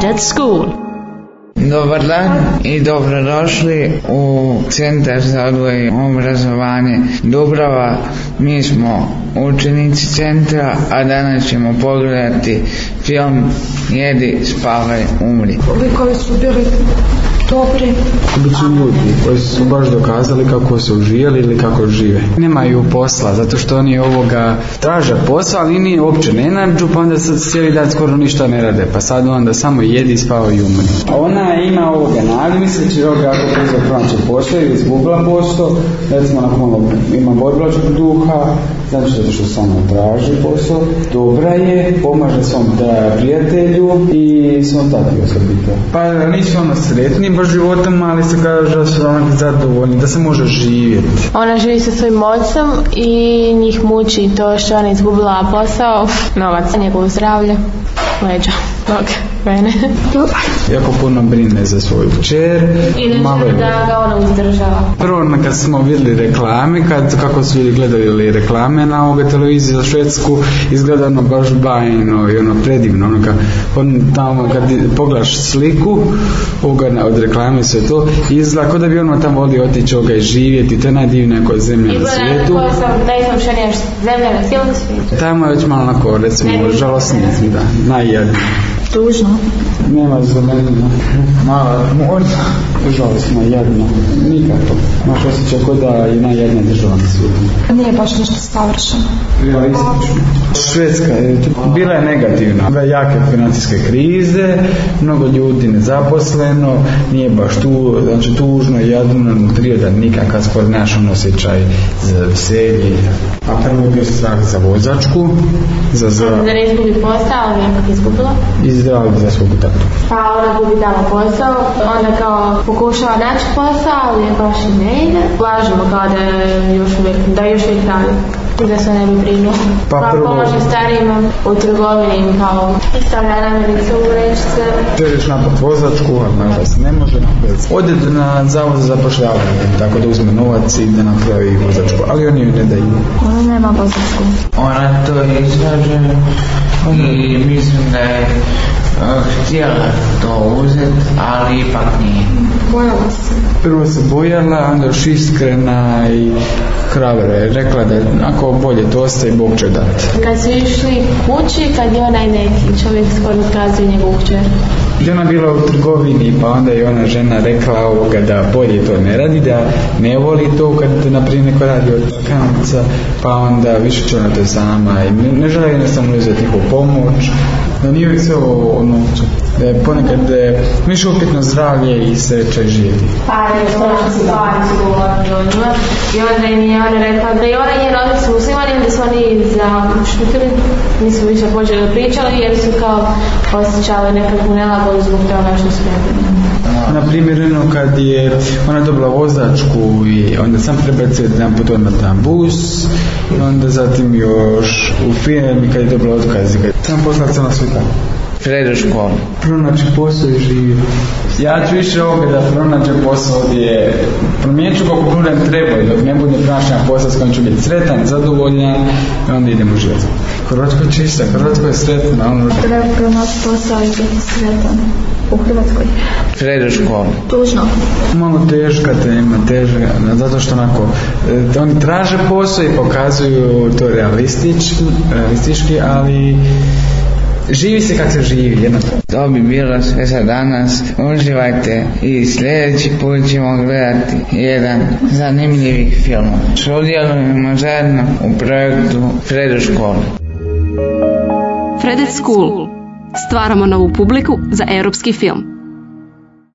Fred's School. Dobar dan I dobrodošli u Centar za odgoj I obrazovanje Dobrova. Mi smo učenici centra, a danas ćemo pogledati film Jedi, spavaj, umri. Koji su bili dobri? Biću ljudi koji su baš dokazali kako su živjeli ili kako žive. Nemaju posla, zato što oni ovoga traže posla, ali ni uopće ne nađu, pa onda sad cijeli dan skoro ništa ne rade, pa sad onda samo jedi, spavaj I umri. Ona ima ovoga nadu, misleći ovoga ako prezva pronaći posla ili izgubila posao, recimo na komu ima borilačkog duha, znači zato što samo traži posao, dobra je, pomaže svom prijatelju I svom takvi osobite. Pa nisu ona sretni baš životom, ali se kaže da su ona zadovoljni, da se može živjeti. Ona živi sa svojim ocem I njih muči to što ona izgubila posao, novac, njegovo zdravlje, leđa, noge, mene. Jako puno brine za svoju kćer. I nešto da ga ona uzdržava. Prvo kad smo vidjeli reklame, kako su ljudi gledali reklame na ovoga televiziji za Švedsku, izgleda ono baš bajno I ono predivno. Ono tamo kad pogledaš sliku od reklame sve to, izgleda kao da bi ono tamo volio otići ovoga I živjeti. To je najdivnija koja zemlja na svijetu. Najsomšenija zemlja na cijelom svijetu. Tamo je već malo onako, recimo, žalosnije, da, najjadnije. Tužno. Nema za mene. Mala, možda. Žalostno, jedno. Nikako. Maš osjećaj kao da je najjedna država na svijetu. Nije baš nešto savršeno. Švedska je bila je negativna. Jake financijske krize, mnogo ljudi nezaposleno, nije baš tu, znači tužno, jadno, nutrija, nikakav spod našom osjećaj za veselje. A prvo je bio strah za vozačku, da ne izgubi posao, ali nekako izgubila. I zdravlje za svog tatu. Pa ona gubi dala posao, onda kao pokušava naći posao, ali baš ne ide. Lažemo kao da još uvijek radi. Da se ne bi brinuo. Pa pomože starijima u trgovini kao stavlja namirnice u vrećice. Želiš napad vozačku, a nažalost ne može. Ode na zavod za zapošljavanje, tako da uzme novac I da napravi vozačku, ali on ju ne daju. Ona nema vozačku. Ona to izlaže I mislim da je htjela to uzeti, ali ipak nije. Bojala se. Prvo se bojala, onda još iskrena I hrabra je rekla da ako bolje to ostaje, Bog će dati. Kad su išli kući, kad je onaj neki čovjek skoro otkazio njegovu kćer. Ona bila u trgovini, pa onda je ona žena rekla da bolje to ne radi, da ne voli to kad naprimjer neko radi od kanca, pa onda više će ona to sama I ne žele jednostavno uzeti njihovu pomoć. Da nije uvijek sve o novcu. Ponekad više upitno zdravlje I sreća I živjeti. Pa je što stvari su govorili o njima I onda je ona rekla da je ona I njen otac su muslimani, onda su oni zašutili, nisu više počeli da pričali jer su kao osjećali nekakvu nelagodu zbog toga što su rekli. Na primjer, kad je ona dobila vozačku I onda sam prebacila jedan put odmah na bus I onda zatim još u firmi kad je dobila otkaz I kad sam poslala se na svita. Fred'u školu. Pronaći posao I živjeti. Ja ću više da pronađem posao gdje promijenit ću koliko budem trebao I dok ne budem pronašen posao s kojim ću biti sretan, zadovoljan I onda idem u život. Hrvatska je čista, Hrvatska je sretna. Treba pronaći posao I biti sretan u Hrvatskoj. Fred'u školu. Tužno. Malo teška tema, teža, zato što onako, oni traže posao I pokazuju to realistički, ali živi se kako se živi, jednostavno. To bi bilo sve za danas. Uživajte I sljedeći put ćemo gledati jedan zanimljivih filmova. Sudjelujemo zajedno u projektu Fred's School. Fred's School. Stvaramo novu publiku za europski film.